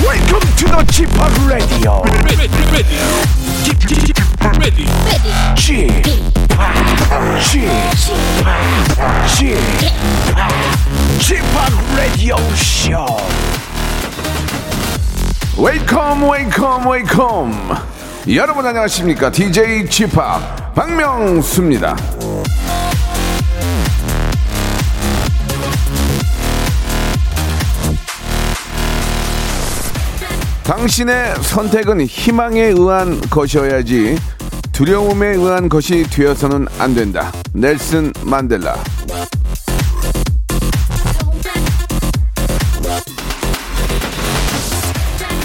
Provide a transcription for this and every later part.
Welcome to the G-POP Radio. G-POP Radio Show. Welcome, welcome, welcome. 여러분 안녕하십니까? DJ G-POP 박명수입니다. 당신의 선택은 희망에 의한 것이어야지 두려움에 의한 것이 되어서는 안 된다. 넬슨 만델라.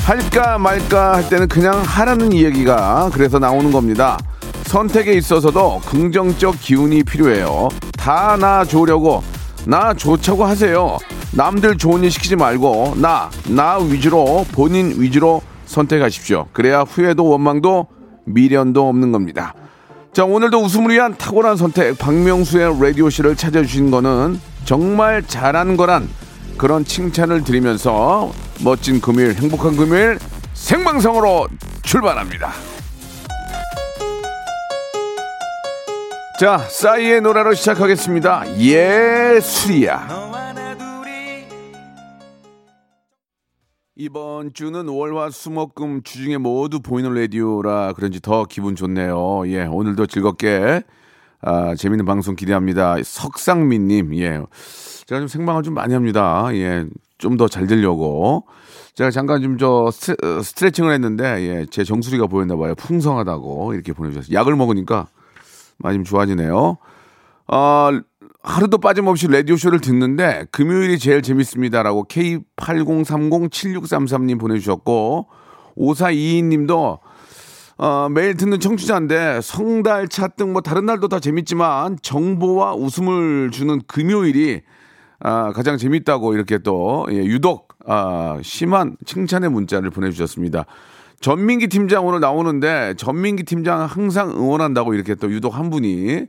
할까 말까 할 때는 그냥 하라는 이야기가 그래서 나오는 겁니다. 선택에 있어서도 긍정적 기운이 필요해요. 다 나 좋으려고 나 좋자고 하세요. 남들 좋은 일 시키지 말고 나 위주로, 본인 위주로 선택하십시오. 그래야 후회도 원망도 미련도 없는 겁니다. 자, 오늘도 웃음을 위한 탁월한 선택, 박명수의 라디오쇼를 찾아주신 거는 정말 잘한 거란 그런 칭찬을 드리면서 멋진 금요일, 행복한 금요일 생방송으로 출발합니다. 자, 싸이의 노래로 시작하겠습니다. 예술이야. 이번 주는 월화 수목금 주중에 모두 보이는 라디오라 그런지 더 기분 좋네요. 예, 오늘도 즐겁게 재밌는 방송 기대합니다. 석상민님, 예, 제가 좀 생방을 좀 많이 합니다. 예, 좀 더 잘 되려고 제가 잠깐 좀 스트레칭을 했는데 예, 제 정수리가 보였나 봐요. 풍성하다고 이렇게 보내주셨어요. 약을 먹으니까 많이 좀 좋아지네요. 하루도 빠짐없이 라디오쇼를 듣는데 금요일이 제일 재밌습니다라고 K80307633님 보내주셨고 5422님도 매일 듣는 청취자인데 성달, 차등 뭐 다른 날도 다 재밌지만 정보와 웃음을 주는 금요일이 가장 재밌다고 이렇게 또 예, 유독 심한 칭찬의 문자를 보내주셨습니다. 전민기 팀장 오늘 나오는데 전민기 팀장 항상 응원한다고 이렇게 또 유독 한 분이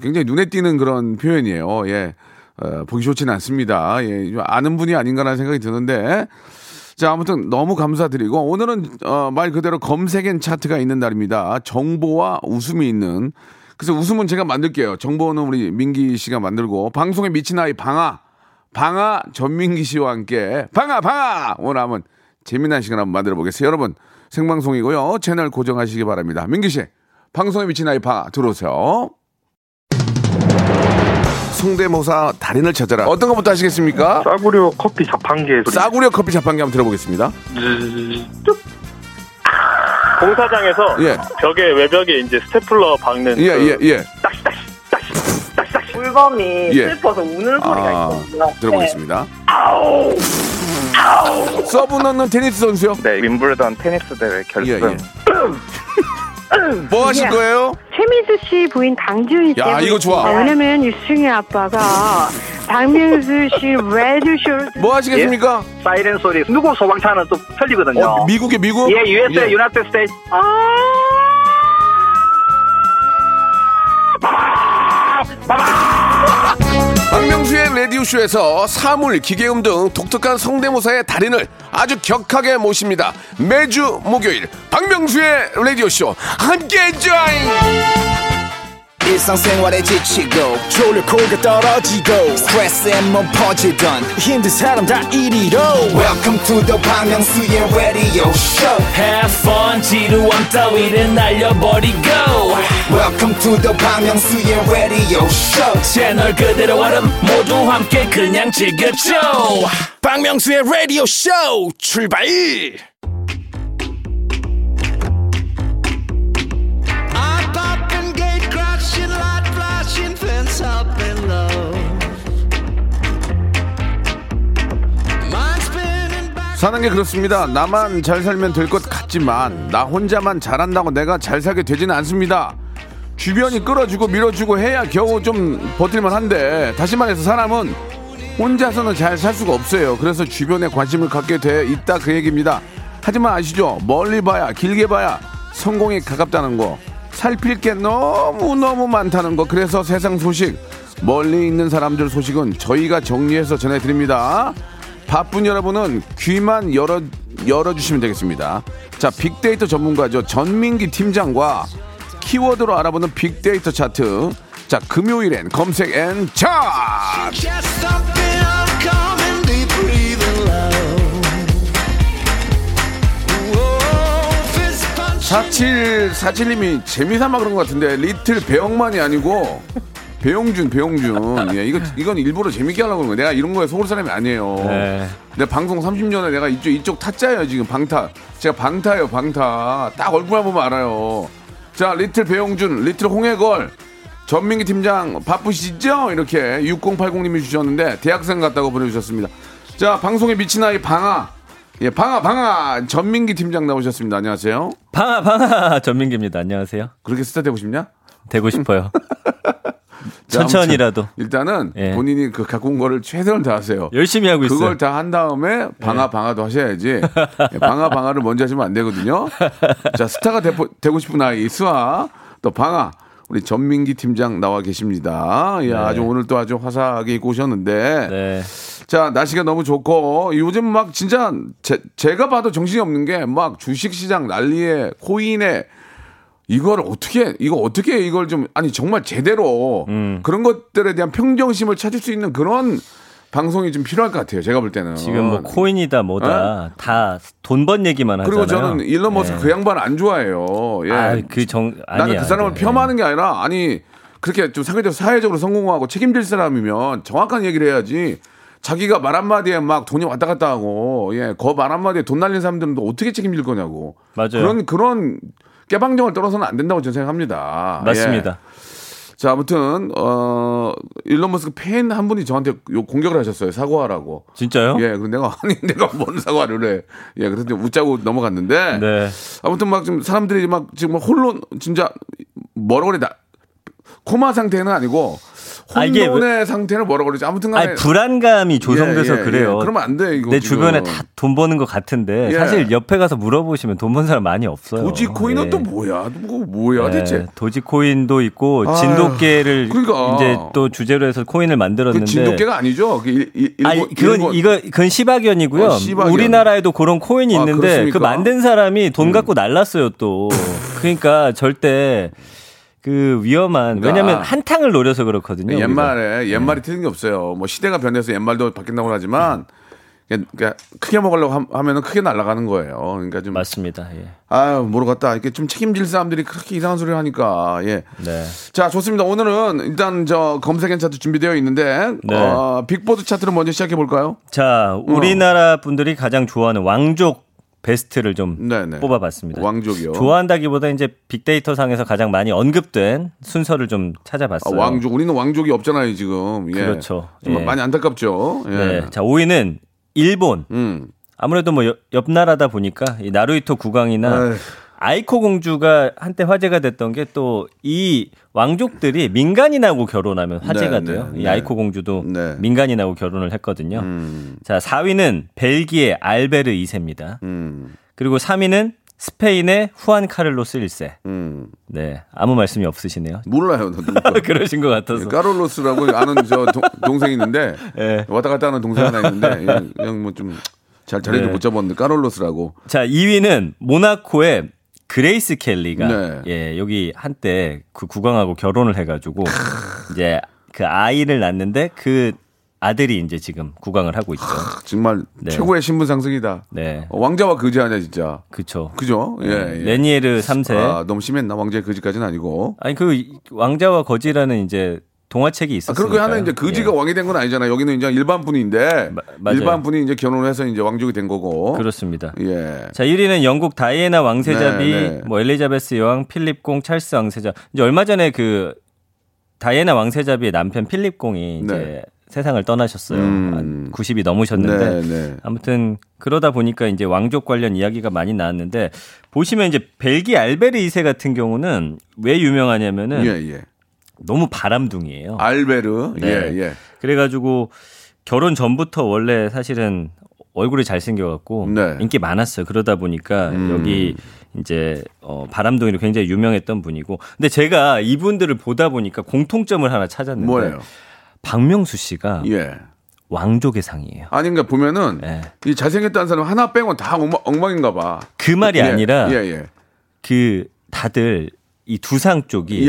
굉장히 눈에 띄는 그런 표현이에요. 예, 보기 좋지는 않습니다. 예, 아는 분이 아닌가라는 생각이 드는데, 자, 아무튼 너무 감사드리고 오늘은 말 그대로 검색엔 차트가 있는 날입니다. 정보와 웃음이 있는. 그래서 웃음은 제가 만들게요. 정보는 우리 민기 씨가 만들고 방송에 미친 아이 방아 전민기 씨와 함께 방아 오늘 한번 재미난 시간 한번 만들어 보겠습니다. 여러분 생방송이고요. 채널 고정하시기 바랍니다. 민기 씨, 방송에 미친 아이 방아 들어오세요. 성대모사 달인을 찾아라. 어떤 것부터 하시겠습니까? 싸구려 커피 자판기에서 싸구려 커피 자판기 한번 들어보겠습니다. 공사장에서 예. 외벽에 이제 스테플러 박는 예. 딱딱딱딱딱 물범이 예. 슬퍼서 우는 소리가 있거든요. 들어보겠습니다. 네. 아우. 아우. 서브 넣는 테니스 선수요? 네, 윈블던 테니스 대회 결승. 예. 뭐 하실 거예요? 최민수 씨 부인 강지훈 씨. 야, 이거 좋아. 왜냐면 유승희 아빠가 박명수 씨 라디오쇼를 뭐 하시겠습니까? 예? 사이렌 소리. 누구 소방차는 또 틀리거든요. 미국? 예, USA, 예. United States. 박명수의 라디오쇼에서 사물, 기계음 등 독특한 성대모사의 달인을 아주 격하게 모십니다. 매주 목요일 박명수의 라디오쇼 함께 join. 일상생활에 지치고 졸려 코가 떨어지고 스트레스에 몸 퍼지던 힘든 사람 다 이리로 Welcome to the 박명수의 라디오쇼. Have fun. 지루함 따위를 날려버리고 Welcome to the 박명수의 라디오쇼. 채널 그대로 와름 모두 함께 그냥 즐겨줘. 박명수의 라디오쇼 출발. 사는 게 그렇습니다. 나만 잘 살면 될 것 같지만 나 혼자만 잘한다고 내가 잘 살게 되지는 않습니다. 주변이 끌어주고 밀어주고 해야 겨우 좀 버틸만 한데 다시 말해서 사람은 혼자서는 잘 살 수가 없어요. 그래서 주변에 관심을 갖게 돼 있다 그 얘기입니다. 하지만 아시죠? 멀리 봐야 길게 봐야 성공이 가깝다는 거, 살필 게 너무너무 많다는 거. 그래서 세상 소식, 멀리 있는 사람들 소식은 저희가 정리해서 전해드립니다. 바쁜 여러분은 귀만 열어 열어주시면 되겠습니다. 자, 빅데이터 전문가죠. 전민기 팀장과 키워드로 알아보는 빅데이터 차트. 자, 금요일엔 검색 앤 차트. 사칠님이 재미삼아 그런 것 같은데 리틀 배영만이 아니고 배용준. 예, 이건 일부러 재밌게 하려고 그런 거야. 내가 이런 거에 속을 사람이 아니에요. 네. 내가 방송 30년에 내가 이쪽 타짜예요 지금 방타. 제가 방타예요 방타. 딱 얼굴만 보면 알아요. 자, 리틀 배용준, 리틀 홍해걸, 전민기 팀장 바쁘시죠? 이렇게 6080님이 주셨는데 대학생 같다고 보내주셨습니다. 자, 방송에 미친 아이 방아. 예, 방아 전민기 팀장 나오셨습니다. 안녕하세요. 방아 전민기입니다. 안녕하세요. 그렇게 스타 되고 싶냐? 되고 싶어요. 자, 천천히라도 일단은 예. 본인이 그 갖고 온 거를 최선을 다하세요. 열심히 하고 있어요. 그걸 다 한 다음에 방아도 하셔야지. 방아를 먼저 하시면 안 되거든요. 자, 스타가 되고 싶은 아이 수아 또 방아 우리 전민기 팀장 나와 계십니다. 야, 네. 아주 오늘 또 아주 화사하게 입고 오셨는데. 네. 자, 날씨가 너무 좋고 요즘 막 진짜 제가 봐도 정신이 없는 게 막 주식시장 난리에 코인에 이걸 어떻게 좀 아니 정말 제대로 그런 것들에 대한 평정심을 찾을 수 있는 그런 방송이 좀 필요할 것 같아요. 제가 볼 때는 지금 뭐 코인이다 뭐다 네? 다 돈 번 얘기만 하잖아요. 그리고 저는 일론 머스크 네. 그 양반 안 좋아해요. 예. 나는 그 사람을 폄하하는 게 아니라 아니 그렇게 좀 사회적으로 성공하고 책임질 사람이면 정확한 얘기를 해야지. 자기가 말 한마디에 막 돈이 왔다 갔다 하고 예, 그 말 한마디에 돈 날린 사람들은 또 어떻게 책임질 거냐고. 맞아요. 그런 깨방정을 떨어서는 안 된다고 저는 생각합니다. 맞습니다. 예. 자, 아무튼 일론 머스크 팬 한 분이 저한테 공격을 하셨어요. 사과하라고. 진짜요? 예, 그래서 내가 뭔 사과를 해. 예, 그래서 웃자고 넘어갔는데. 네. 아무튼 막 지금 사람들이 막 지금 혼론 진짜 뭐라고 그래 코마 상태는 아니고. 혼돈의 상태는 뭐라고 그러지? 아무튼간에 불안감이 조성돼서 그래요. 그러면 안 돼. 이거 내 지금. 주변에 다 돈 버는 것 같은데 예. 사실 옆에 가서 물어보시면 돈 번 사람 많이 없어요. 도지코인은 예. 또 뭐야 예. 대체? 도지코인도 있고 진돗개를 그러니까. 이제 또 주제로 해서 코인을 만들었는데 그 진돗개가 아니죠? 그건 시바견이고요. 시바견. 우리나라에도 그런 코인이 있는데 그렇습니까? 그 만든 사람이 돈 갖고 날랐어요 또. 그러니까 절대. 그 위험한 왜냐하면 한탕을 노려서 그렇거든요. 옛말이 틀린 게 없어요. 뭐 시대가 변해서 옛말도 바뀐다고 하지만 그러니까 크게 먹으려고 하면은 크게 날아가는 거예요. 그러니까 좀 맞습니다. 예. 아유 모르겠다. 이렇게 좀 책임질 사람들이 그렇게 이상한 소리를 하니까 예. 네. 자, 좋습니다. 오늘은 일단 저 검색엔 차트 준비되어 있는데 네. 빅보드 차트를 먼저 시작해 볼까요? 자, 우리나라 분들이 가장 좋아하는 왕족. 베스트를 좀 네네. 뽑아봤습니다. 왕족이요. 좋아한다기보다 이제 빅데이터 상에서 가장 많이 언급된 순서를 좀 찾아봤어요. 아, 왕족. 우리는 왕족이 없잖아요 지금. 예. 그렇죠. 좀 예. 많이 안타깝죠. 예. 네. 자, 5위는 일본. 아무래도 뭐 옆 나라다 보니까 이 나루이토 국왕이나 아이코 공주가 한때 화제가 됐던 게 또 이 왕족들이 민간인하고 결혼하면 화제가 돼요. 이 아이코 공주도 민간인하고 결혼을 했거든요. 자, 4위는 벨기에 알베르 2세입니다. 그리고 3위는 스페인의 후안 카를로스 1세. 네, 아무 말씀이 없으시네요. 몰라요. 그러신 것 같아서. 카를로스라고 아는 저 동생이 있는데 네. 왔다 갔다 하는 동생 하나 있는데 그냥 뭐 좀 자리도 못 잡았는데 카를로스라고. 자, 2위는 모나코의 그레이스 켈리가 예, 여기 한때 그 국왕하고 결혼을 해가지고 이제 그 아이를 낳는데 그 아들이 이제 지금 국왕을 하고 있죠. 정말 최고의 신분 상승이다. 네. 왕자와 거지 아니야 진짜. 그죠? 예. 레니에르 3세. 아, 너무 심했나? 왕자의 거지까지는 아니고. 아니 그 왕자와 거지라는 이제 동화책이 있었어요. 그리고 하나 이제 거지가 왕이 된 건 아니잖아요. 여기는 이제 일반 분인데 일반 분이 이제 결혼을 해서 이제 왕족이 된 거고. 그렇습니다. 예. 자, 1위는 영국 다이애나 왕세자비, 뭐 엘리자베스 여왕, 필립 공, 찰스 왕세자. 이제 얼마 전에 그 다이애나 왕세자비의 남편 필립 공이 이제 세상을 떠나셨어요. 90이 넘으셨는데 아무튼 그러다 보니까 이제 왕족 관련 이야기가 많이 나왔는데 보시면 이제 벨기에 알베르 2세 같은 경우는 왜 유명하냐면은. 너무 바람둥이에요. 알베르. 네. 예. 그래가지고 결혼 전부터 원래 사실은 얼굴이 잘생겨갖고 인기 많았어요. 그러다 보니까 여기 이제 바람둥이로 굉장히 유명했던 분이고. 근데 제가 이분들을 보다 보니까 공통점을 하나 찾았는데. 뭐예요? 박명수 씨가 왕족의 상이에요. 아닌가 보면은 네. 이 잘생겼다는 사람 하나 빼고 다 엉망인가 봐. 그 말이 아니라 그 다들 이 두 상 쪽이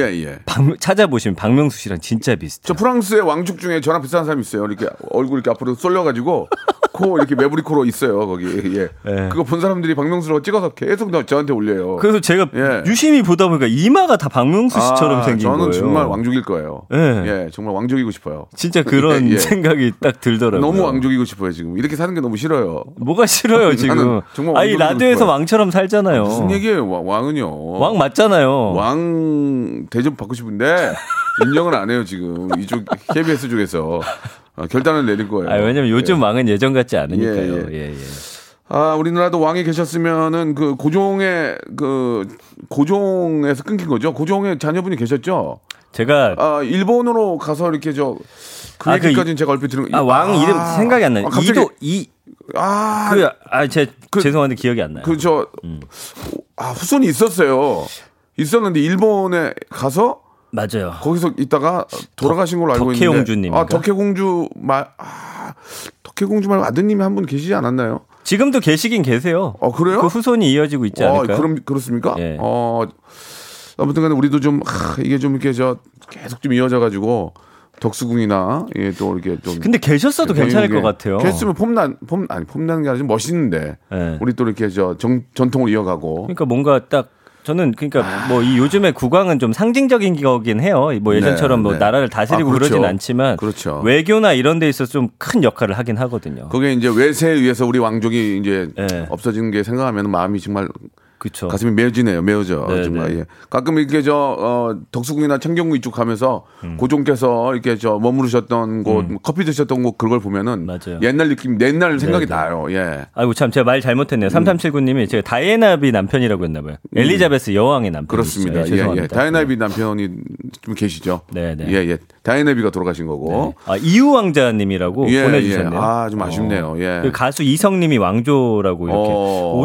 찾아보시면 박명수 씨랑 진짜 비슷해요. 저 프랑스의 왕족 중에 저랑 비슷한 사람이 있어요. 이렇게 얼굴 이렇게 앞으로 쏠려가지고 코 이렇게 매부리 코로 있어요 거기. 예. 네. 그거 본 사람들이 박명수로 찍어서 계속 저한테 올려요. 그래서 제가 유심히 보다 보니까 이마가 다 박명수 씨처럼 생긴 저는 거예요. 저는 정말 왕족일 거예요. 네. 예, 정말 왕족이고 싶어요. 진짜 그런 생각이 딱 들더라고요. 너무 왕족이고 싶어요 지금. 이렇게 사는 게 너무 싫어요. 뭐가 싫어요 지금? 정말 아니 라디오에서 싶어요. 왕처럼 살잖아요. 무슨 얘기예요? 왕은요. 왕 맞잖아요. 왕 대접 받고 싶은데 인정을 안 해요 지금 이쪽 KBS 쪽에서. 결단을 내릴 거예요. 아, 왜냐면 요즘 왕은 예전 같지 않으니까요. 아, 우리나라도 왕이 계셨으면은 그 고종에서 끊긴 거죠. 고종의 자녀분이 계셨죠. 제가 일본으로 가서 이렇게 그 얘기까지는 제가 얼핏 들은 왕 이름 생각이 안 나요. 이도 죄송한데 기억이 안 나요. 후손이 있었어요. 있었는데 일본에 가서 맞아요. 거기서 있다가 돌아가신 걸로 알고 있는데. 덕혜공주님. 덕혜공주 말고 아드님이 한 분 계시지 않았나요? 지금도 계시긴 계세요. 그래요? 그 후손이 이어지고 있지 않을까요? 그렇습니까? 예. 아무튼간에 우리도 좀 이게 좀 이렇게 계속 좀 이어져가지고 덕수궁이나 또 이렇게 좀. 근데 계셨어도 괜찮을 것 같아요. 계셨으면 폼나는 게 아니라 좀 멋있는데. 예. 우리 또 이렇게 전통을 이어가고. 그러니까 뭔가 딱. 저는 그러니까 뭐 이 요즘에 국왕은 좀 상징적인 거긴 해요. 뭐 예전처럼 나라를 다스리고 그러진 않지만 외교나 이런 데 있어서 좀 큰 역할을 하긴 하거든요. 그게 이제 외세에 의해서 우리 왕족이 이제 없어진 게 생각하면 마음이 정말 가슴이 메어지네요. 메어져. 정말 가끔 이렇게 덕수궁이나 창경궁 이쪽 가면서 고종께서 이렇게 머무르셨던 곳, 커피 드셨던 곳 그걸 보면은 맞아요. 옛날 느낌, 옛날 생각이 나요. 예. 아이고 참 제가 말 잘못했네요. 3379님이 제가 다이애나비 남편이라고 했나 봐요. 엘리자베스 여왕의 남편. 그렇습니다. 예. 다이애나비 남편이 좀 계시죠. 네. 예. 다이애나비가 돌아가신 거고. 네. 이유 왕자님이라고 보내주셨네요. 좀 아쉽네요. 예. 가수 이성님이 왕조라고 이렇게.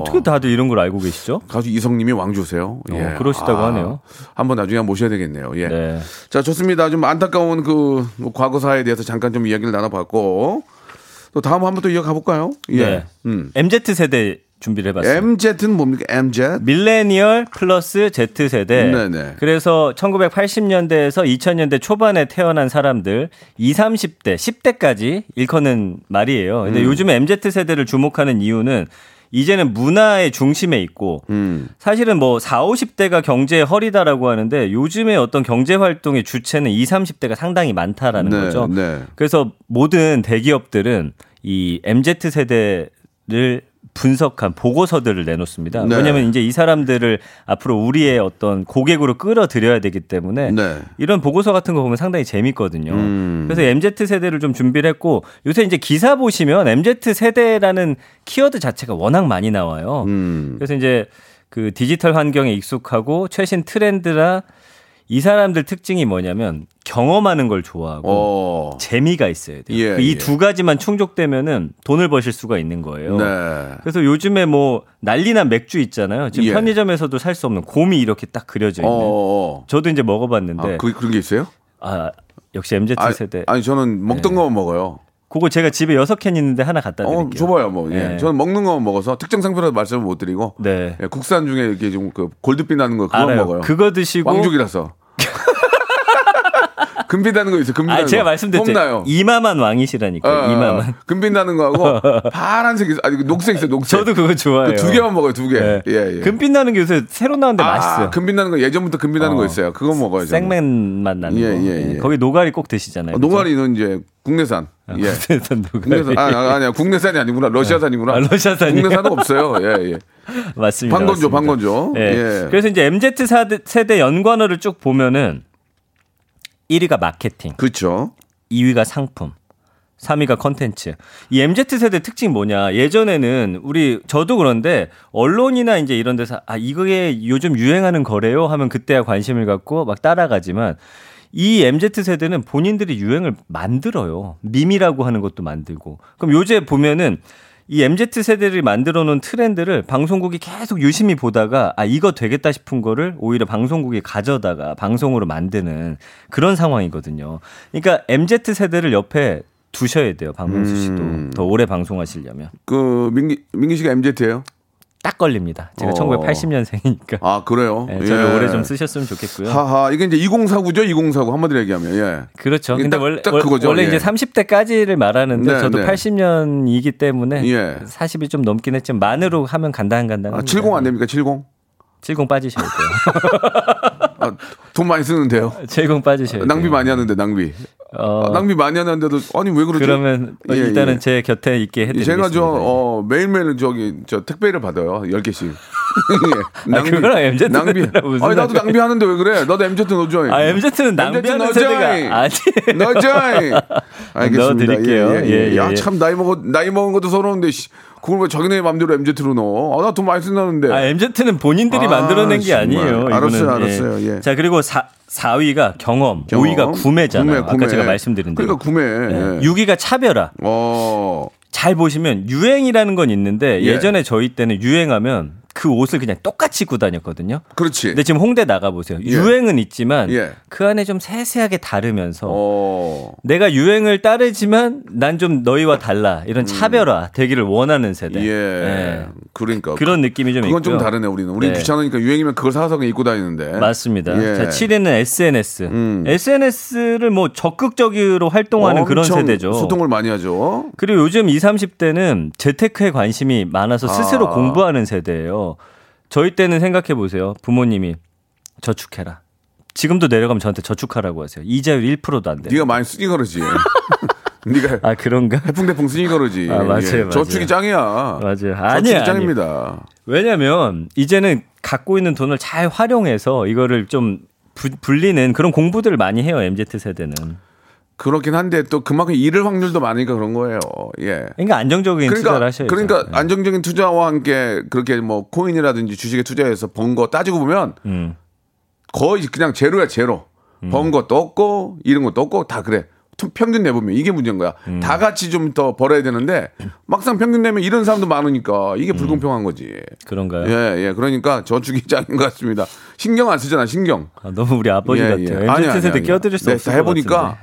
어떻게 다들 이런 걸 알고 계시죠? 가수 이성님이 왕조세요. 예. 그러시다고 하네요. 한번 나중에 모셔야 되겠네요. 예. 네. 자, 좋습니다. 좀 안타까운 그 과거사에 대해서 잠깐 좀 이야기를 나눠봤고 또 다음 한번 또 이어가 볼까요? 예. 네. MZ 세대 준비를 해봤어요. MZ는 뭡니까? MZ? 밀레니얼 플러스 Z 세대. 네네. 그래서 1980년대에서 2000년대 초반에 태어난 사람들 20, 30대, 10대까지 일컫는 말이에요. 근데 요즘에 MZ 세대를 주목하는 이유는 이제는 문화의 중심에 있고 사실은 뭐 40, 50대가 경제의 허리다라고 하는데 요즘에 어떤 경제활동의 주체는 20, 30대가 상당히 많다라는 거죠. 네. 그래서 모든 대기업들은 이 MZ세대를 분석한 보고서들을 내놓습니다. 네. 왜냐하면 이제 이 사람들을 앞으로 우리의 어떤 고객으로 끌어들여야 되기 때문에 이런 보고서 같은 거 보면 상당히 재밌거든요. 그래서 MZ세대를 좀 준비를 했고 요새 이제 기사 보시면 MZ세대라는 키워드 자체가 워낙 많이 나와요. 그래서 이제 그 디지털 환경에 익숙하고 최신 트렌드라 이 사람들 특징이 뭐냐면 경험하는 걸 좋아하고 재미가 있어야 돼요. 이 두 가지만 충족되면은 돈을 버실 수가 있는 거예요. 네. 그래서 요즘에 뭐 난리난 맥주 있잖아요. 지금 편의점에서도 살 수 없는 곰이 이렇게 딱 그려져 있는. 저도 이제 먹어봤는데. 그런 게 있어요? 역시 MZ세대. 아니 저는 먹던 거만 먹어요. 그거 제가 집에 6캔 있는데 하나 갖다 드릴게요. 줘봐요. 저는 먹는 거 먹어서 특정 상표라도 말씀을 못 드리고 국산 중에 이렇게 좀 그 골드빛 나는 거 그거 먹어요. 그거 드시고. 왕족이라서. 금빛 나는 거 있어요. 금빛 나는 거. 제가 말씀드렸죠. 이마만 왕이시라니까요. 이마만. 금빛 나는 거하고 파란색 있어요. 아니 녹색 있어요. 녹색. 저도 그거 좋아해요. 그 두 개만 먹어요. 두 개. 예. 금빛 나는 게 요새 새로 나왔는데 맛있어요. 금빛 나는 거 예전부터 금빛 나는 거 있어요. 그거 먹어요. 생맥 맛 나는 거. 거기 노가리 꼭 드시잖아요. 노가리는 이제 국내산. 국내산 노가리. 아니야. 국내산이 아니구나. 러시아산이구나. 러시아산이. 국내산은 없어요. 예. 맞습니다. 방건조. 예. 그래서 이제 MZ 세대 연관어를 쭉 보면은 1위가 마케팅. 그렇죠. 2위가 상품. 3위가 컨텐츠. 이 MZ세대 특징이 뭐냐. 예전에는 저도 그런데 언론이나 이제 이런 데서 이게 요즘 유행하는 거래요 하면 그때야 관심을 갖고 막 따라가지만 이 MZ세대는 본인들이 유행을 만들어요. 밈이라고 하는 것도 만들고. 그럼 요새 보면은 이 MZ세대를 만들어 놓은 트렌드를 방송국이 계속 유심히 보다가 이거 되겠다 싶은 거를 오히려 방송국이 가져다가 방송으로 만드는 그런 상황이거든요. 그러니까 MZ세대를 옆에 두셔야 돼요. 박명수 씨도 더 오래 방송하시려면. 그 민기 씨가 MZ예요? 딱 걸립니다. 제가 1980년생이니까. 아, 그래요? 네, 저를 오래 좀 쓰셨으면 좋겠고요. 하하, 이게 이제 2049죠? 2049 한마디로 얘기하면. 예. 그렇죠. 근데 딱, 원래 예. 이제 30대까지를 말하는데 네, 저도 네. 80년이기 때문에 예. 40이 좀 넘긴 했지만 만으로 하면 간단한. 아, 70 안 됩니까? 70? 70 빠지셔야 돼요. 아, 돈 많이 쓰는데요. 70 빠지셔야 돼요. 낭비 많이 하는데 낭비. 낭비 많이 하는데도 아니 왜 그러지? 그러면 일단은 예. 제 곁에 있게 해드리겠습니다. 제가 매일매일 저 택배를 받아요. 10개씩. 예. 낭비. 아, 그거랑 MZ 낭비. 아니 나도 낭비 하는데 왜 그래? 나도 MZ 넣어줘요. 아 MZ는 낭비하는 세대가 아니. 넣어줘요. 알겠습니다. 넣어드릴게요. 예, 예, 예. 예. 야, 참 나이 먹은 것도 서러운데. 그걸 왜 자기네 맘대로 MZ로 넣어? 아, 나 돈 많이 쓴다는데. 아, MZ는 본인들이 만들어낸 게 아니에요. 알았어요. 예. 자, 그리고 4위가 경험. 5위가 구매잖아요. 구매. 아까 제가 말씀드린 대로. 그러니까 구매. 예. 6위가 차별화. 잘 보시면 유행이라는 건 있는데 예전에 저희 때는 유행하면 그 옷을 그냥 똑같이 입고 다녔거든요. 그렇지. 근데 지금 홍대 나가보세요. 예. 유행은 있지만 그 안에 좀 세세하게 다르면서 내가 유행을 따르지만 난 좀 너희와 달라. 이런 차별화 되기를 원하는 세대. 예. 그러니까. 그런 느낌이 좀 있고요. 그건 좀 다르네 우리는. 우리는 귀찮으니까 유행이면 그걸 사서 그냥 입고 다니는데. 맞습니다. 예. 자, 7위는 SNS. SNS를 뭐 적극적으로 활동하는 그런 세대죠. 소통을 많이 하죠. 그리고 요즘 20, 30대는 재테크에 관심이 많아서 스스로 공부하는 세대예요. 저희 때는 생각해 보세요. 부모님이 저축해라. 지금도 내려가면 저한테 저축하라고 하세요. 이자율 1%도 안 돼요. 네가 많이 쓰니 그러지. 네가 아 그런가? 해풍대풍 쓰니 그러지. 아 맞아요. 예. 맞아요. 저축이 짱이야. 맞아요. 아니야. 저축이 짱입니다. 왜냐하면 이제는 갖고 있는 돈을 잘 활용해서 이거를 좀 불리는 그런 공부들을 많이 해요. MZ 세대는. 그렇긴 한데 또 그만큼 잃을 확률도 많으니까 그런 거예요. 예. 그러니까 안정적인 투자를 하셔야죠. 그러니까 안정적인 투자와 함께 그렇게 뭐 코인이라든지 주식에 투자해서 번 거 따지고 보면 거의 그냥 제로야 제로. 번 것도 없고 잃은 것도 없고 다 그래. 평균 내보면 이게 문제인 거야. 다 같이 좀 더 벌어야 되는데 막상 평균 내면 이런 사람도 많으니까 이게 불공평한 거지. 그런가요? 예, 예. 그러니까 저축이 짱인 것 같습니다. 신경 안 쓰잖아, 신경. 아, 너무 우리 아버지 같아요. MZ 세대 끼어들일 수 없을 것 같은데. 해보니까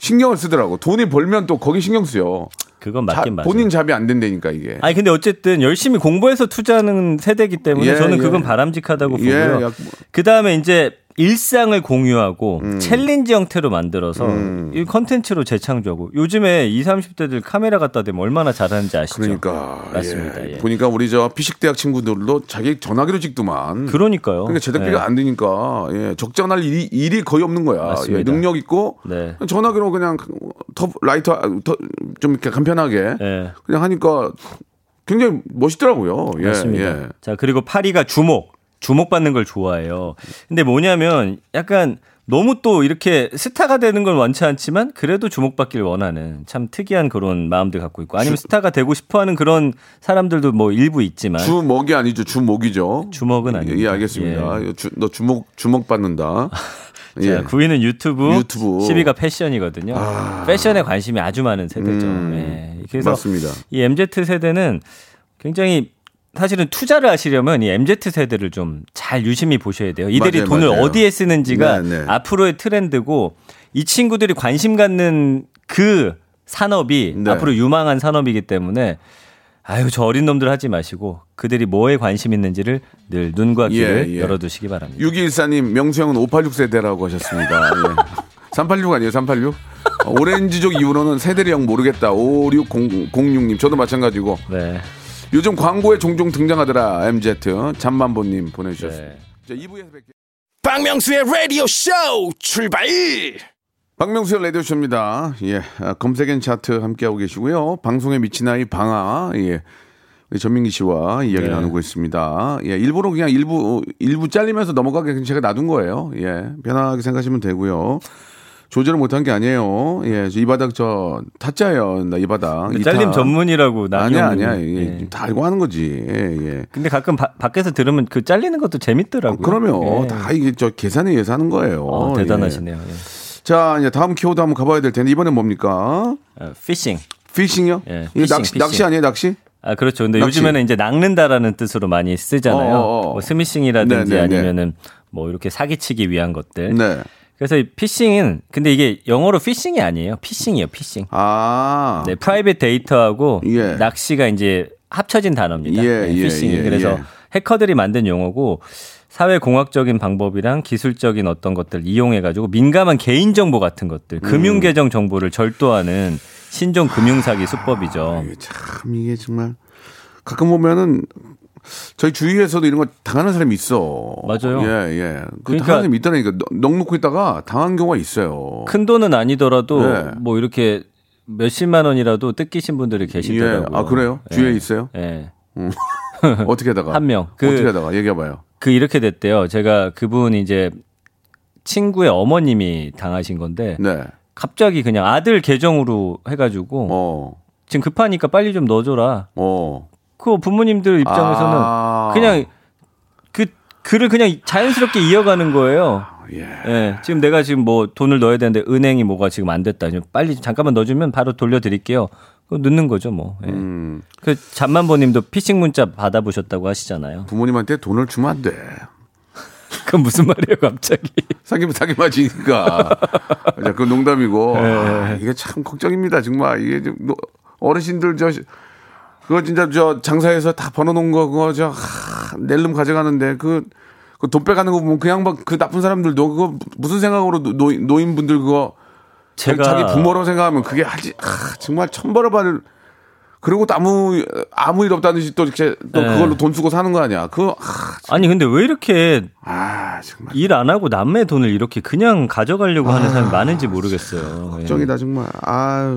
신경을 쓰더라고. 돈이 벌면 또 거기 신경 쓰여. 그건 맞긴 맞아요. 본인 잡이 안 된다니까 이게. 아니 근데 어쨌든 열심히 공부해서 투자하는 세대이기 때문에 저는 그건 바람직하다고 보고요. 그다음에 이제 일상을 공유하고 챌린지 형태로 만들어서 이 컨텐츠로 재창조하고 요즘에 20, 30대들 카메라 갖다 대면 얼마나 잘하는지 아시죠? 그러니까. 맞습니다. 예. 예. 보니까 우리 저 피식대학 친구들도 자기 전화기로 찍더만. 그러니까요. 그러니까 제작비가 안 되니까 적잖을 일이 거의 없는 거야. 예. 능력 있고 전화기로 그냥 좀 이렇게 간편하게 그냥 하니까 굉장히 멋있더라고요. 예. 맞습니다. 예. 자 그리고 8위가 주목받는 걸 좋아해요. 근데 뭐냐면 약간 너무 또 이렇게 스타가 되는 건 원치 않지만 그래도 주목받기를 원하는 참 특이한 그런 마음들 갖고 있고 아니면 스타가 되고 싶어하는 그런 사람들도 뭐 일부 있지만 주먹이 아니죠. 주목이죠. 주먹은 아니에요. 예, 알겠습니다. 예. 너 주목받는다. 자, 예. 9위는 유튜브. 10위가 패션이거든요. 패션에 관심이 아주 많은 세대죠. 예. 그래서 맞습니다. 이 MZ 세대는 굉장히 사실은 투자를 하시려면 이 MZ 세대를 좀 잘 유심히 보셔야 돼요. 이들이 돈을 어디에 쓰는지가 앞으로의 트렌드고 이 친구들이 관심 갖는 그 산업이 앞으로 유망한 산업이기 때문에 아유 저 어린 놈들 하지 마시고 그들이 뭐에 관심 있는지를 늘 눈과 귀를 열어두시기 바랍니다. 6214님 명수형은 586세대라고 하셨습니다. 예. 386 아니에요? 386? 오렌지족 이후로는 세대를 형 모르겠다. 5606님 저도 마찬가지고 네. 요즘 광고에 종종 등장하더라. MZ 잠만보님 보내주셨습니다. 자, 2부에서 뵙겠습니다. 박명수의 라디오 쇼 출발. 박명수의 라디오 쇼입니다. 예, 검색엔 차트 함께하고 계시고요. 방송에 미친 아이 방아 우리 전민기 씨와 이야기 나누고 있습니다. 예, 일부러 그냥 일부 잘리면서 넘어가게 제가 놔둔 거예요. 예, 편하게 생각하시면 되고요. 조절을 못한 게 아니에요. 예, 이 바닥 저 타짜예요. 나 이 바닥. 잘림 전문이라고 나중에. 아니야. 예, 다 알고 하는 거지. 예. 근데 가끔 밖에서 들으면 그 잘리는 것도 재밌더라고요. 그럼요. 예. 다 이게 저 계산에 의해서 하는 거예요. 대단하시네요. 예. 자, 이제 다음 키워드 한번 가봐야 될 텐데 이번엔 뭡니까? 피싱. 피싱이요? 예. 피싱, 낚시 아니에요, 낚시? 아 그렇죠. 근데 낚시. 요즘에는 이제 낚는다라는 뜻으로 많이 쓰잖아요. 뭐 스미싱이라든지 아니면은 뭐 이렇게 사기치기 위한 것들. 네. 그래서 이 피싱은 근데 이게 영어로 피싱이 아니에요. 피싱이에요. 피싱. 아. 네, 프라이빗 데이터하고 예. 낚시가 이제 합쳐진 단어입니다. 예, 네, 피싱이. 예, 그래서 예. 해커들이 만든 용어고 사회공학적인 방법이랑 기술적인 어떤 것들 이용해가지고 민감한 개인정보 같은 것들, 금융계정 정보를 절도하는 신종 금융사기 수법이죠. 이게 참 이게 정말 가끔 보면은 저희 주위에서도 이런 거 당하는 사람이 있어. 맞아요. 예, 예. 그 그러니까 당하는 사람이 있다니까 넉넉히 있다가 당한 경우가 있어요. 큰 돈은 아니더라도 예. 뭐 이렇게 몇십만 원이라도 뜯기신 분들이 계시더라고요. 예. 아 그래요? 예. 주위에 있어요? 예. 어떻게다가 한 명. 어떻게다가 얘기해봐요. 그 이렇게 됐대요. 제가 그분 이제 친구의 어머님이 당하신 건데 네. 갑자기 그냥 아들 계정으로 해가지고 지금 급하니까 빨리 좀 넣어줘라. 그 부모님들 입장에서는 그냥 그 글을 그냥 자연스럽게 이어가는 거예요. 예. 예. 지금 내가 지금 뭐 돈을 넣어야 되는데 은행이 뭐가 지금 안 됐다. 빨리 잠깐만 넣어주면 바로 돌려드릴게요. 넣는 거죠, 뭐. 예. 그 잠만보님도 피싱 문자 받아보셨다고 하시잖아요. 부모님한테 돈을 주면 안 돼. 그건 무슨 말이에요, 갑자기? 사기 맞으니까. 그건 농담이고. 예. 아, 이게 참 걱정입니다, 정말. 이게 좀 어르신들 그거 진짜 장사해서 다 벌어놓은 거 그거 낼름 가져가는데 그 돈 빼가는 거 보면 그 양반 그 나쁜 사람들도 그거 무슨 생각으로 노인분들 그거. 제가 자기 부모로 생각하면 그게 정말 천벌을 받을 그리고 또 아무 일 없다는 듯이 또 이렇게 또 네. 그걸로 돈 쓰고 사는 거 아니야? 아니 근데 왜 이렇게 정말 일 안 하고 남의 돈을 이렇게 그냥 가져가려고 하는 사람이 많은지 모르겠어요. 걱정이다 정말.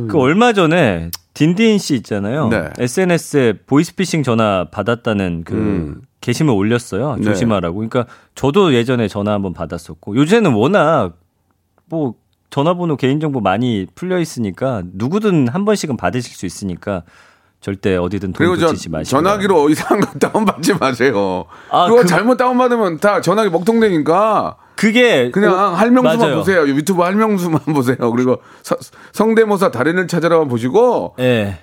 그 얼마 전에 딘딘 씨 있잖아요. 네. SNS에 보이스피싱 전화 받았다는 그 게시물 올렸어요. 조심하라고. 네. 그러니까 저도 예전에 전화 한번 받았었고 요새는 워낙 뭐 전화번호 개인정보 많이 풀려 있으니까 누구든 한 번씩은 받으실 수 있으니까 절대 어디든 돈 붙이지 마시고 전화기로 이상한 거 다운받지 마세요. 그거 잘못 다운받으면 다 전화기 먹통되니까 그게 그냥 할명수만 맞아요. 보세요. 유튜브 할명수만 보세요. 그리고 성대모사 달인을 찾아라 보시고 네.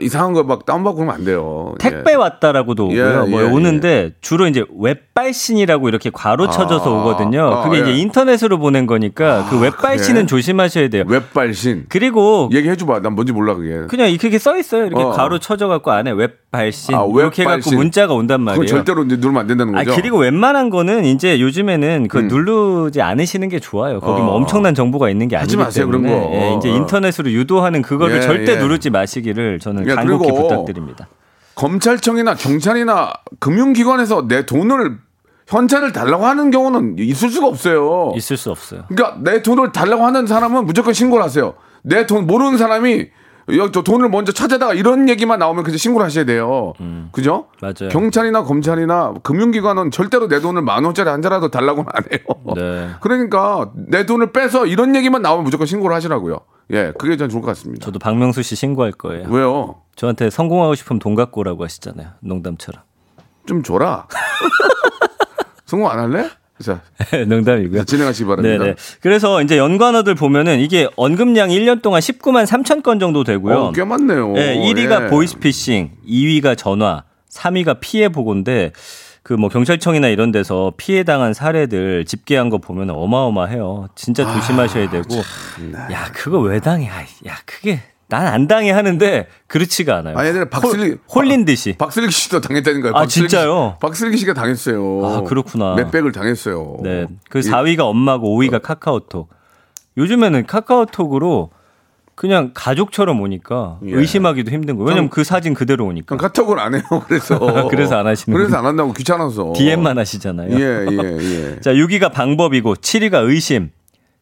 이상한 거 막 다운받고 그러면 안 돼요. 택배 왔다라고도 오고요. 오는데 주로 이제 웹발신이라고 이렇게 괄호 쳐져서 오거든요. 그게 이제 인터넷으로 보낸 거니까 그 웹발신은 조심하셔야 돼요. 웹발신. 그리고 얘기해줘봐. 난 뭔지 몰라 그게. 그냥 이렇게 써 있어요. 이렇게 괄호 쳐져갖고 안에 웹발신 이렇게 해갖고 문자가 온단 말이에요. 그건 절대로 이제 누르면 안 된다는 거죠. 그리고 웬만한 거는 이제 요즘에는 그 누르지 않으시는 게 좋아요. 거기 뭐 엄청난 정보가 있는 게 아니기 때문에. 하지 마세요, 그런 거. 예, 이제 인터넷으로 유도하는 그거를 절대 누르지 마시기를 저는 간곡히 부탁드립니다. 검찰청이나 경찰이나 금융기관에서 내 돈을 현찰을 달라고 하는 경우는 있을 수가 없어요. 있을 수 없어요. 그러니까 내 돈을 달라고 하는 사람은 무조건 신고를 하세요. 내 돈 모르는 사람이 저 돈을 먼저 찾아다가 이런 얘기만 나오면 그냥 신고를 하셔야 돼요. 그죠? 맞아요. 경찰이나 검찰이나 금융기관은 절대로 내 돈을 10,000원짜리 한 자라도 달라고는 안 해요. 네. 그러니까 내 돈을 빼서 이런 얘기만 나오면 무조건 신고를 하시라고요. 예, 그게 전 좋을 것 같습니다. 저도 박명수 씨 신고할 거예요. 왜요? 저한테 성공하고 싶으면 돈 갖고 오라고 하시잖아요. 농담처럼. 좀 줘라. 성공 안 할래? 자, 농담이고요. 진행하시기 바랍니다. 네네. 그래서 이제 연관어들 보면은 이게 언급량이 1년 동안 190,000건 정도 되고요. 꽤 많네요. 네, 1위가 보이스피싱, 2위가 전화, 3위가 피해 보고인데 그 뭐 경찰청이나 이런 데서 피해 당한 사례들 집계한 거 보면 어마어마해요. 진짜 조심하셔야 되고. 야, 그거 왜 당해? 그게. 난 안 당해 하는데 그렇지가 않아요. 아니, 홀린 듯이. 박슬기 씨도 당했다니까요. 진짜요? 박슬기 씨가 당했어요. 그렇구나. 몇백을 당했어요. 네. 그 4위가 엄마고 5위가 카카오톡. 요즘에는 카카오톡으로 그냥 가족처럼 오니까 의심하기도 힘든 거예요. 왜냐면 그 사진 그대로 오니까. 카톡을 안 해요. 그래서 안 하시는 거예요. 그래서 안 한다고 귀찮아서. DM만 하시잖아요. 예. 자, 6위가 방법이고 7위가 의심.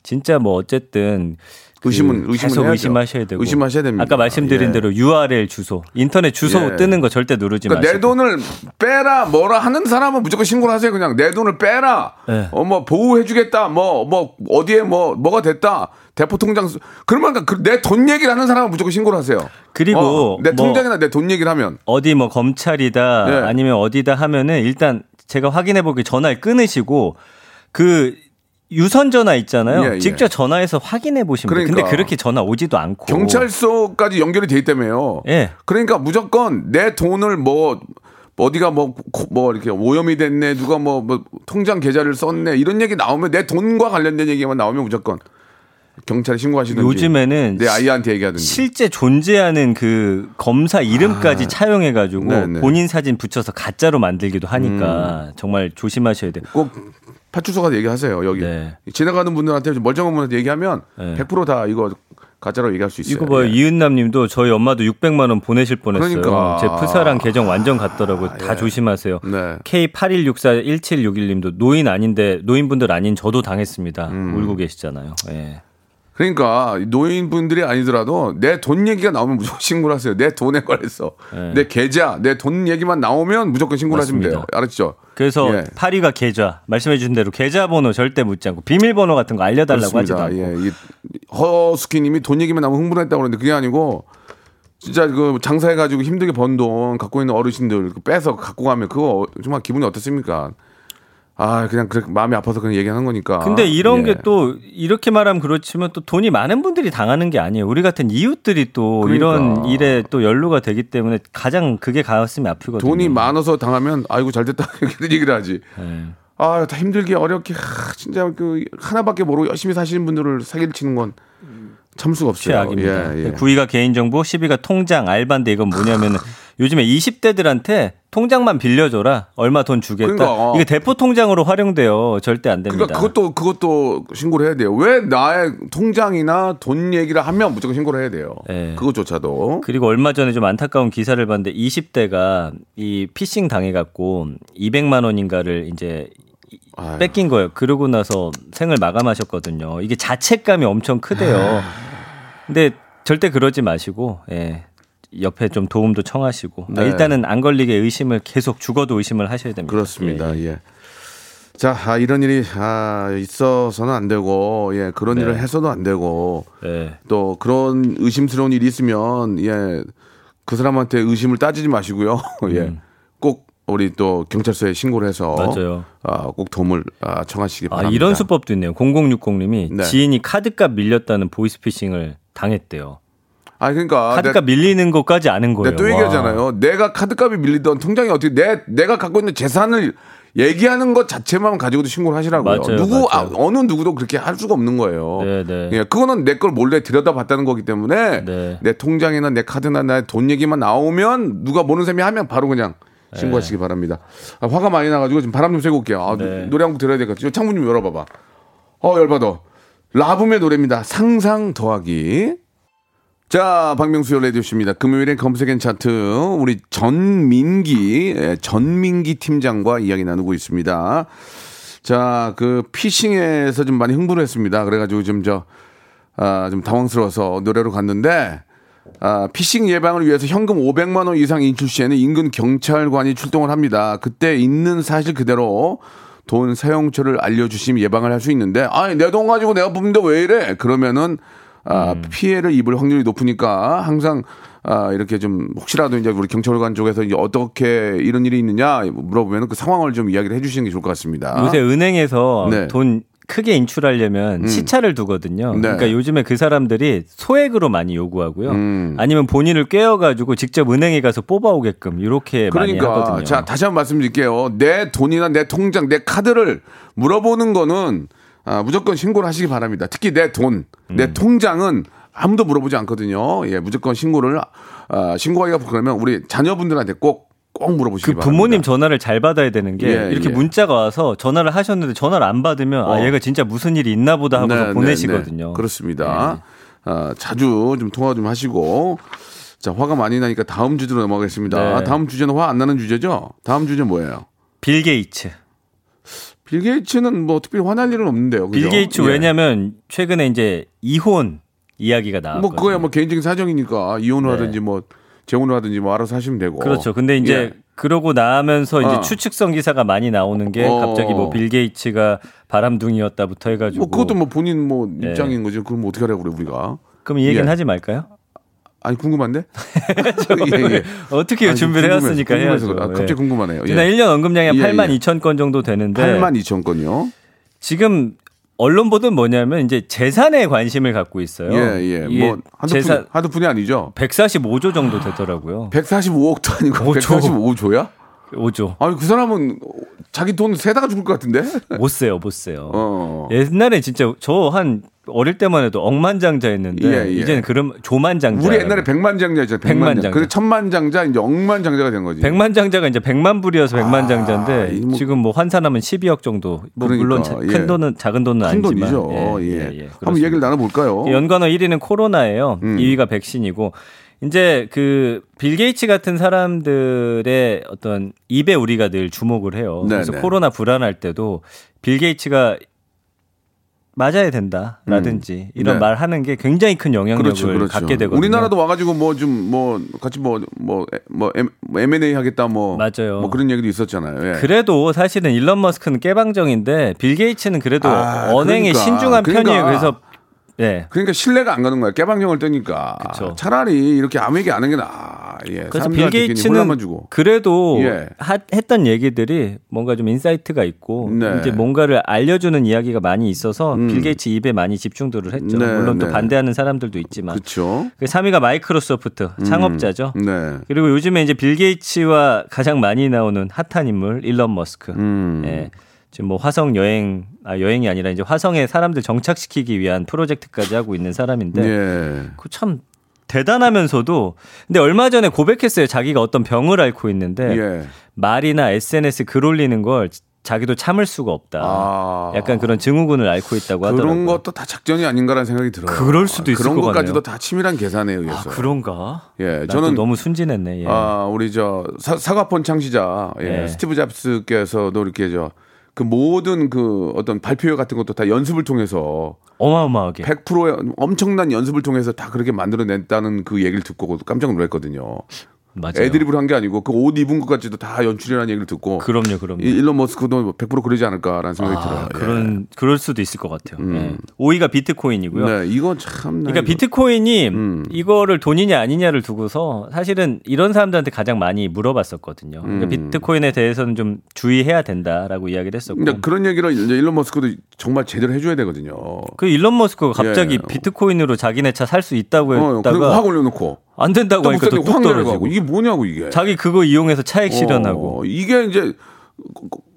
진짜 뭐 어쨌든. 의심은 의심하셔야 되고. 의심하셔야 됩니다. 아까 말씀드린 대로 URL 주소, 인터넷 주소 뜨는 거 절대 누르지 마세요. 내 돈을 빼라 뭐라 하는 사람은 무조건 신고를 하세요. 그냥 내 돈을 빼라. 네. 뭐 보호해주겠다. 뭐 어디에 뭐가 됐다. 대포통장. 그러면 내 돈 얘기를 하는 사람은 무조건 신고를 하세요. 그리고 내 통장이나 내 돈 얘기를 하면 어디 뭐 검찰이다 아니면 어디다 하면은 일단 제가 확인해 보기 전화를 끊으시고 그. 유선 전화 있잖아요. 직접 전화해서 확인해 보시면 돼요. 근데 그렇게 전화 오지도 않고 경찰서까지 연결이 돼 있다며요. 예. 그러니까 무조건 내 돈을 어디가 뭐 이렇게 오염이 됐네, 누가 뭐 통장 계좌를 썼네, 이런 얘기 나오면 내 돈과 관련된 얘기만 나오면 무조건 경찰에 신고하시든지, 요즘에는 내 아이한테 얘기하든지, 실제 존재하는 그 검사 이름까지 차용해가지고 네네. 본인 사진 붙여서 가짜로 만들기도 하니까 정말 조심하셔야 돼요. 꼭 파출소 가서 얘기하세요. 여기 네. 지나가는 분들한테, 멀쩡한 분한테 얘기하면 네. 100% 다 이거 가짜로 얘기할 수 있어요. 이거 봐요. 예. 이은남님도 저희 엄마도 600만 원 보내실 뻔했어요. 그러니까. 제 프사랑 계정 완전 같더라고요. 다 예. 조심하세요. 네. K81641761님도 노인 아닌데, 노인분들 아닌 저도 당했습니다. 울고 계시잖아요. 예. 그러니까 노인분들이 아니더라도 내 돈 얘기가 나오면 무조건 신고를 하세요. 내 돈에 관해서. 네. 내 계좌, 내 돈 얘기만 나오면 무조건 신고를 맞습니다. 하시면 돼요. 알았죠? 그래서 예. 파리가 계좌, 말씀해 주신 대로 계좌번호 절대 묻지 않고 비밀번호 같은 거 알려달라고 그렇습니다. 하지도 않고. 예. 허스키님이 돈 얘기만 나오면 흥분했다고 그러는데 그게 아니고 진짜 그 장사해가지고 힘들게 번 돈 갖고 있는 어르신들 빼서 갖고 가면 그거 정말 기분이 어떻습니까? 아, 그냥 그렇게 마음이 아파서 그냥 얘기하는 거니까. 근데 이런 예. 게 또 이렇게 말하면 그렇지만 또 돈이 많은 분들이 당하는 게 아니에요. 우리 같은 이웃들이 또 그러니까. 이런 일에 또 연루가 되기 때문에 가장 그게 가슴이 아프거든요. 돈이 많아서 당하면 아이고 잘됐다 이렇게 얘기를 하지. 아, 다 힘들게 어렵게 진짜 그 하나밖에 모르고 열심히 사시는 분들을 사기를 치는 건 참을 수가 없어요. 최악입니다. 예, 예. 9위가 개인정보, 10위가 통장, 알바인데 이건 뭐냐면은 요즘에 20대들한테 통장만 빌려줘라, 얼마 돈 주겠다. 그러니까, 이게 대포 통장으로 활용돼요. 절대 안 됩니다. 그러니까 그것도 신고를 해야 돼요. 왜 나의 통장이나 돈 얘기를 하면 무조건 신고를 해야 돼요. 네. 그것조차도. 그리고 얼마 전에 좀 안타까운 기사를 봤는데 20대가 이 피싱 당해갖고 200만 원인가를 이제 뺏긴 거예요. 그러고 나서 생을 마감하셨거든요. 이게 자책감이 엄청 크대요. 근데 절대 그러지 마시고. 예. 옆에 좀 도움도 청하시고 네. 일단은 안 걸리게 의심을 계속, 죽어도 의심을 하셔야 됩니다. 그렇습니다. 예. 예. 자, 이런 일이 있어서는 안 되고, 예, 그런 네. 일을 해서도 안 되고, 네. 또 그런 의심스러운 일이 있으면 예, 그 사람한테 의심을 따지지 마시고요. 예, 꼭 우리 또 경찰서에 신고를 해서 맞아요. 꼭 도움을 청하시기 바랍니다. 이런 수법도 있네요. 0060님이 네. 지인이 카드값 밀렸다는 보이스피싱을 당했대요. 그러니까 카드값 밀리는 것까지 아는 거예요. 네, 또 얘기하잖아요. 내가 카드값이 밀리던 통장이 어떻게 내가 갖고 있는 재산을 얘기하는 것 자체만 가지고도 신고를 하시라고요. 맞아요, 맞아요. 어느 누구도 그렇게 할 수가 없는 거예요. 네, 네. 예, 그거는 내 걸 몰래 들여다봤다는 거기 때문에 네. 내 통장이나 내 카드나 내 돈 얘기만 나오면 누가 모르는 셈이 하면 바로 그냥 신고하시기 네. 바랍니다. 화가 많이 나가지고 지금 바람 좀 쐬고 올게요. 네. 노래 한 곡 들어야 될 것 같아요. 창문 좀 열어봐봐. 열받아. 라붐의 노래입니다. 상상 더하기. 자, 박명수의 라디오쇼입니다. 금요일엔 검색엔 차트, 우리 전민기 팀장과 이야기 나누고 있습니다. 자, 그 피싱에서 좀 많이 흥분을 했습니다. 그래가지고 좀 좀 당황스러워서 노래로 갔는데, 피싱 예방을 위해서 현금 500만 원 이상 인출 시에는 인근 경찰관이 출동을 합니다. 그때 있는 사실 그대로 돈 사용처를 알려주시면 예방을 할 수 있는데, 내 돈 가지고 내가 뽑는데 왜 이래? 그러면은 피해를 입을 확률이 높으니까 항상 이렇게 좀 혹시라도 이제 우리 경찰관 쪽에서 이제 어떻게 이런 일이 있느냐 물어보면 그 상황을 좀 이야기를 해주시는 게 좋을 것 같습니다. 요새 은행에서 네. 돈 크게 인출하려면 시차를 두거든요. 네. 그러니까 요즘에 그 사람들이 소액으로 많이 요구하고요. 아니면 본인을 꿰어가지고 직접 은행에 가서 뽑아오게끔 이렇게 많이 하거든요. 자, 다시 한번 말씀드릴게요. 내 돈이나 내 통장, 내 카드를 물어보는 거는 무조건 신고를 하시기 바랍니다. 특히 내 돈, 내 통장은 아무도 물어보지 않거든요. 예, 무조건 신고를, 신고하기가 그러면 우리 자녀분들한테 꼭 물어보시기 바랍니다. 그 부모님 전화를 잘 받아야 되는 게 예, 이렇게 예. 문자가 와서 전화를 하셨는데 전화를 안 받으면 얘가 진짜 무슨 일이 있나 보다 하고서 네, 보내시거든요. 네, 네. 그렇습니다. 네. 자주 좀 통화 좀 하시고. 자, 화가 많이 나니까 다음 주제로 넘어가겠습니다. 네. 다음 주제는 화 안 나는 주제죠? 다음 주제 뭐예요? 빌 게이츠. 빌 게이츠는 뭐 특별히 화날 일은 없는데요. 그죠? 빌 게이츠 예. 왜냐면 최근에 이제 이혼 이야기가 나왔거든요. 뭐 그거야 뭐 개인적인 사정이니까 이혼을 네. 하든지 뭐 재혼을 하든지 뭐 알아서 하시면 되고. 그렇죠. 근데 이제 예. 그러고 나면서 이제 추측성 기사가 많이 나오는 게 갑자기 뭐 빌 게이츠가 바람둥이였다부터 해가지고. 뭐 그것도 뭐 본인 뭐 입장인 예. 거지. 그럼 뭐 어떻게 하려고 그래 우리가. 그럼 이 얘기는 예. 하지 말까요? 아니 궁금한데? 예, 예. 어떻게 준비를 해왔으니까 해야죠. 갑자기 궁금하네요. 예. 1년 언급량이 한 8만 2천 건 정도 되는데 8만 2천 건요? 지금 언론 보도는 뭐냐면 이제 재산에 관심을 갖고 있어요. 예, 예. 뭐 한두 푼이 아니죠. 145조 정도 되더라고요. 145억도 아니고 5조. 145조야? 오죠. 아니 그 사람은 자기 돈 세다가 죽을 것 같은데? 못 세요. 옛날에 진짜 저 한 어릴 때만 해도 억만장자였는데 예, 예. 이제는 그럼 조만장자. 우리 옛날에 백만장자였죠. 백만장자. 근데 천만장자 이제 억만장자가 된 거지. 백만장자가 이제 100만 불이어서 백만장자인데 아, 지금 뭐 환산하면 12억 정도. 뭐 그러니까, 물론 큰 돈은 예. 작은 돈은 큰 아니지만. 큰 돈이죠. 예. 예, 예. 한번 얘기를 나눠볼까요? 연관어 1위는 코로나예요. 2위가 백신이고. 이제 그 빌 게이츠 같은 사람들의 어떤 입에 우리가 늘 주목을 해요. 네네. 그래서 코로나 불안할 때도 빌 게이츠가 맞아야 된다라든지 이런 네. 말하는 게 굉장히 큰 영향력을 그렇죠. 갖게 되거든요. 우리나라도 와가지고 뭐 같이 M&A 하겠다 맞아요. 뭐 그런 얘기도 있었잖아요. 예. 그래도 사실은 일론 머스크는 깨방정인데 빌 게이츠는 그래도 언행에 그러니까. 신중한 편이에요. 그래서 예. 그러니까 신뢰가 안 가는 거야. 깨방정을 뜨니까. 그쵸. 차라리 이렇게 아무 얘기 안 하는 게 나아. 예. 그래서 빌 게이츠는 주고. 그래도 예. 했던 얘기들이 뭔가 좀 인사이트가 있고 네. 이제 뭔가를 알려주는 이야기가 많이 있어서 빌 게이츠 입에 많이 집중도를 했죠. 네. 물론 또 반대하는 사람들도 있지만. 그렇죠. 3위가 마이크로소프트 창업자죠. 네. 그리고 요즘에 이제 빌 게이츠와 가장 많이 나오는 핫한 인물 일론 머스크. 예. 지금 뭐 화성 여행이 아니라 이제 화성에 사람들 정착시키기 위한 프로젝트까지 하고 있는 사람인데 예. 그 참 대단하면서도 근데 얼마 전에 고백했어요. 자기가 어떤 병을 앓고 있는데 예. 말이나 SNS 글 올리는 걸 자기도 참을 수가 없다. 약간 그런 증후군을 앓고 있다고 하더라고요. 그런 것도 다 작전이 아닌가라는 생각이 들어요. 그럴 수도 있을 것 같네요. 그런 것까지도 다 치밀한 계산에 의해서. 아, 그런가? 예, 저는 너무 순진했네. 예. 우리 저 사과폰 창시자 예. 스티브 잡스께서도 이렇게 그 모든 그 어떤 발표회 같은 것도 다 연습을 통해서 어마어마하게 100%의 엄청난 연습을 통해서 다 그렇게 만들어냈다는 그 얘기를 듣고 깜짝 놀랐거든요. 맞아요. 애드립을 한 게 아니고 그 옷 입은 것까지도 다 연출이라는 얘기를 듣고 그럼요. 일론 머스크도 100% 그러지 않을까라는 생각이 들어요. 그럴 수도 있을 것 같아요. 5위가 비트코인이고요. 네, 이거 참. 그러니까 비트코인이 이거를 돈이냐 아니냐를 두고서 사실은 이런 사람들한테 가장 많이 물어봤었거든요. 그러니까 비트코인에 대해서는 좀 주의해야 된다라고 이야기를 했었고. 그러니까 그런 얘기를 이제 일론 머스크도 정말 제대로 해줘야 되거든요. 그 일론 머스크가 갑자기 예. 비트코인으로 자기네 차 살 수 있다고 했다가 확 올려놓고. 안 된다고 하니까 또 확 떨어지고 이게 뭐냐고 이게 자기 그거 이용해서 차액 실현하고 이게 이제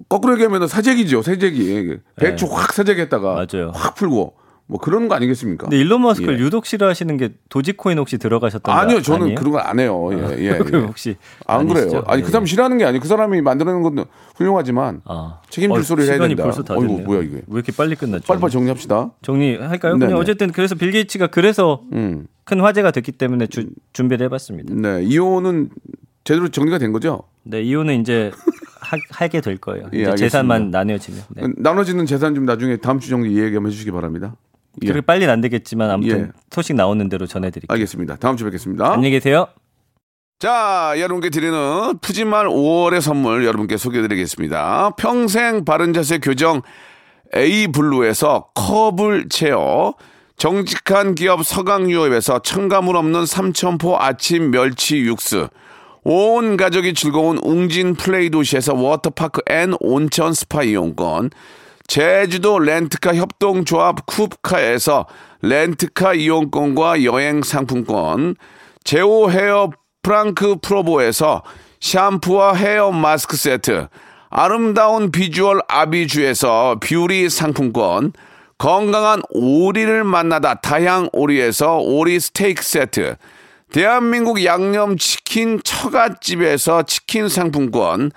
거꾸로 얘기하면 사재기죠. 사재기 배추 네. 확 사재기했다가 맞아요. 확 풀고 뭐 그런 거 아니겠습니까? 근데 일론 머스크를 예. 유독 싫어하시는 게 도지코인 혹시 들어가셨던 거 아니에요? 저는 그런 거 안 해요. 예. 혹시 안 아니시죠? 그래요? 아니 그 사람 싫어하는 게 아니에요. 그 사람이 만들어낸 건 훌륭하지만 책임질 소리를 해야 된다. 벌써 다 됐네요. 뭐야 이게? 왜 이렇게 빨리 끝났죠? 빨리 정리합시다. 정리할까요? 그냥 어쨌든 그래서 빌 게이츠가 그래서 큰 화제가 됐기 때문에 준비를 해봤습니다. 네, 이혼은 제대로 정리가 된 거죠? 네, 이혼은 이제 하게 될 거예요. 예, 이제 재산만 나뉘어지면. 네. 나눠지는 재산 좀 나중에 다음 주 정도 이야기 한번 해주시기 바랍니다. 그렇게 예. 빨리는 안 되겠지만 아무튼 예. 소식 나오는 대로 전해드릴게요. 알겠습니다. 다음 주에 뵙겠습니다. 안녕히 계세요. 자, 여러분께 드리는 푸짐한 5월의 선물 여러분께 소개해드리겠습니다. 평생 바른 자세 교정 A블루에서 컵블체어, 정직한 기업 서강유업에서 첨가물 없는 삼천포 아침 멸치 육수, 온 가족이 즐거운 웅진 플레이 도시에서 워터파크 앤 온천 스파 이용권, 제주도 렌트카 협동조합 쿱카에서 렌트카 이용권과 여행 상품권, 제오 헤어 프랑크 프로보에서 샴푸와 헤어 마스크 세트, 아름다운 비주얼 아비주에서 뷰티 상품권, 건강한 오리를 만나다 다향 오리에서 오리 스테이크 세트, 대한민국 양념치킨 처갓집에서 치킨 상품권,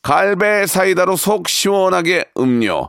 갈배 사이다로 속 시원하게 음료,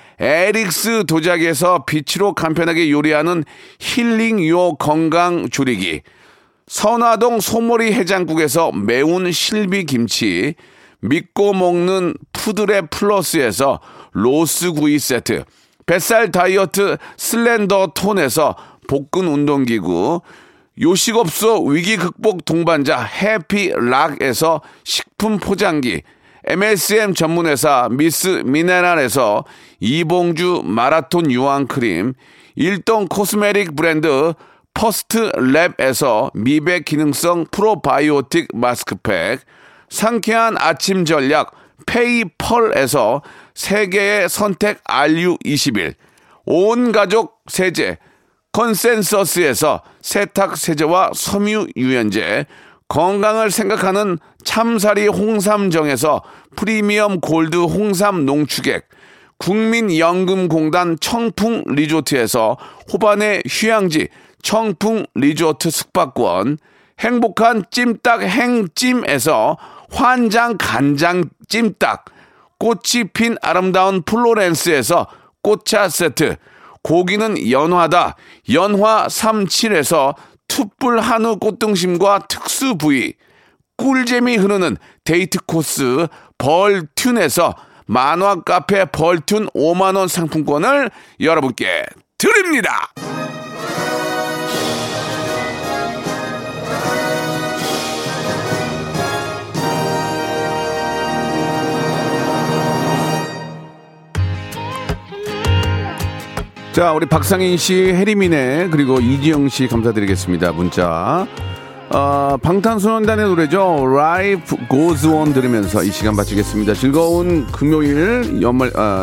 에릭스 도자기에서 빛으로 간편하게 요리하는 힐링요 건강 조리기, 선화동 소머리 해장국에서 매운 실비김치, 믿고 먹는 푸드랩 플러스에서 로스구이 세트, 뱃살 다이어트 슬렌더 톤에서 복근 운동기구, 요식업소 위기 극복 동반자 해피락에서 식품 포장기, MSM 전문회사 미스 미네랄에서 이봉주 마라톤 유황 크림, 일동 코스메릭 브랜드 퍼스트 랩에서 미백 기능성 프로바이오틱 마스크팩, 상쾌한 아침 전략 페이펄에서 세계의 선택 RU21, 온 가족 세제 컨센서스에서 세탁 세제와 섬유 유연제, 건강을 생각하는 참사리 홍삼정에서 프리미엄 골드 홍삼 농축액, 국민연금공단 청풍 리조트에서 호반의 휴양지 청풍 리조트 숙박권, 행복한 찜닭 행찜에서 환장 간장 찜닭, 꽃이 핀 아름다운 플로렌스에서 꽃차 세트, 고기는 연화다 연화 37에서 툭불 한우 꽃등심과 특수 부위, 꿀잼이 흐르는 데이트 코스 벌툰에서 만화 카페 벌툰 5만원 상품권을 여러분께 드립니다. 자, 우리 박상인 씨, 해리미네, 그리고 이지영 씨 감사드리겠습니다. 문자. 방탄소년단의 노래죠. Life Goes On 들으면서 이 시간 마치겠습니다. 즐거운 금요일,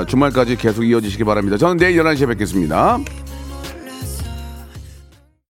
주말까지 계속 이어지시기 바랍니다. 저는 내일 11시에 뵙겠습니다.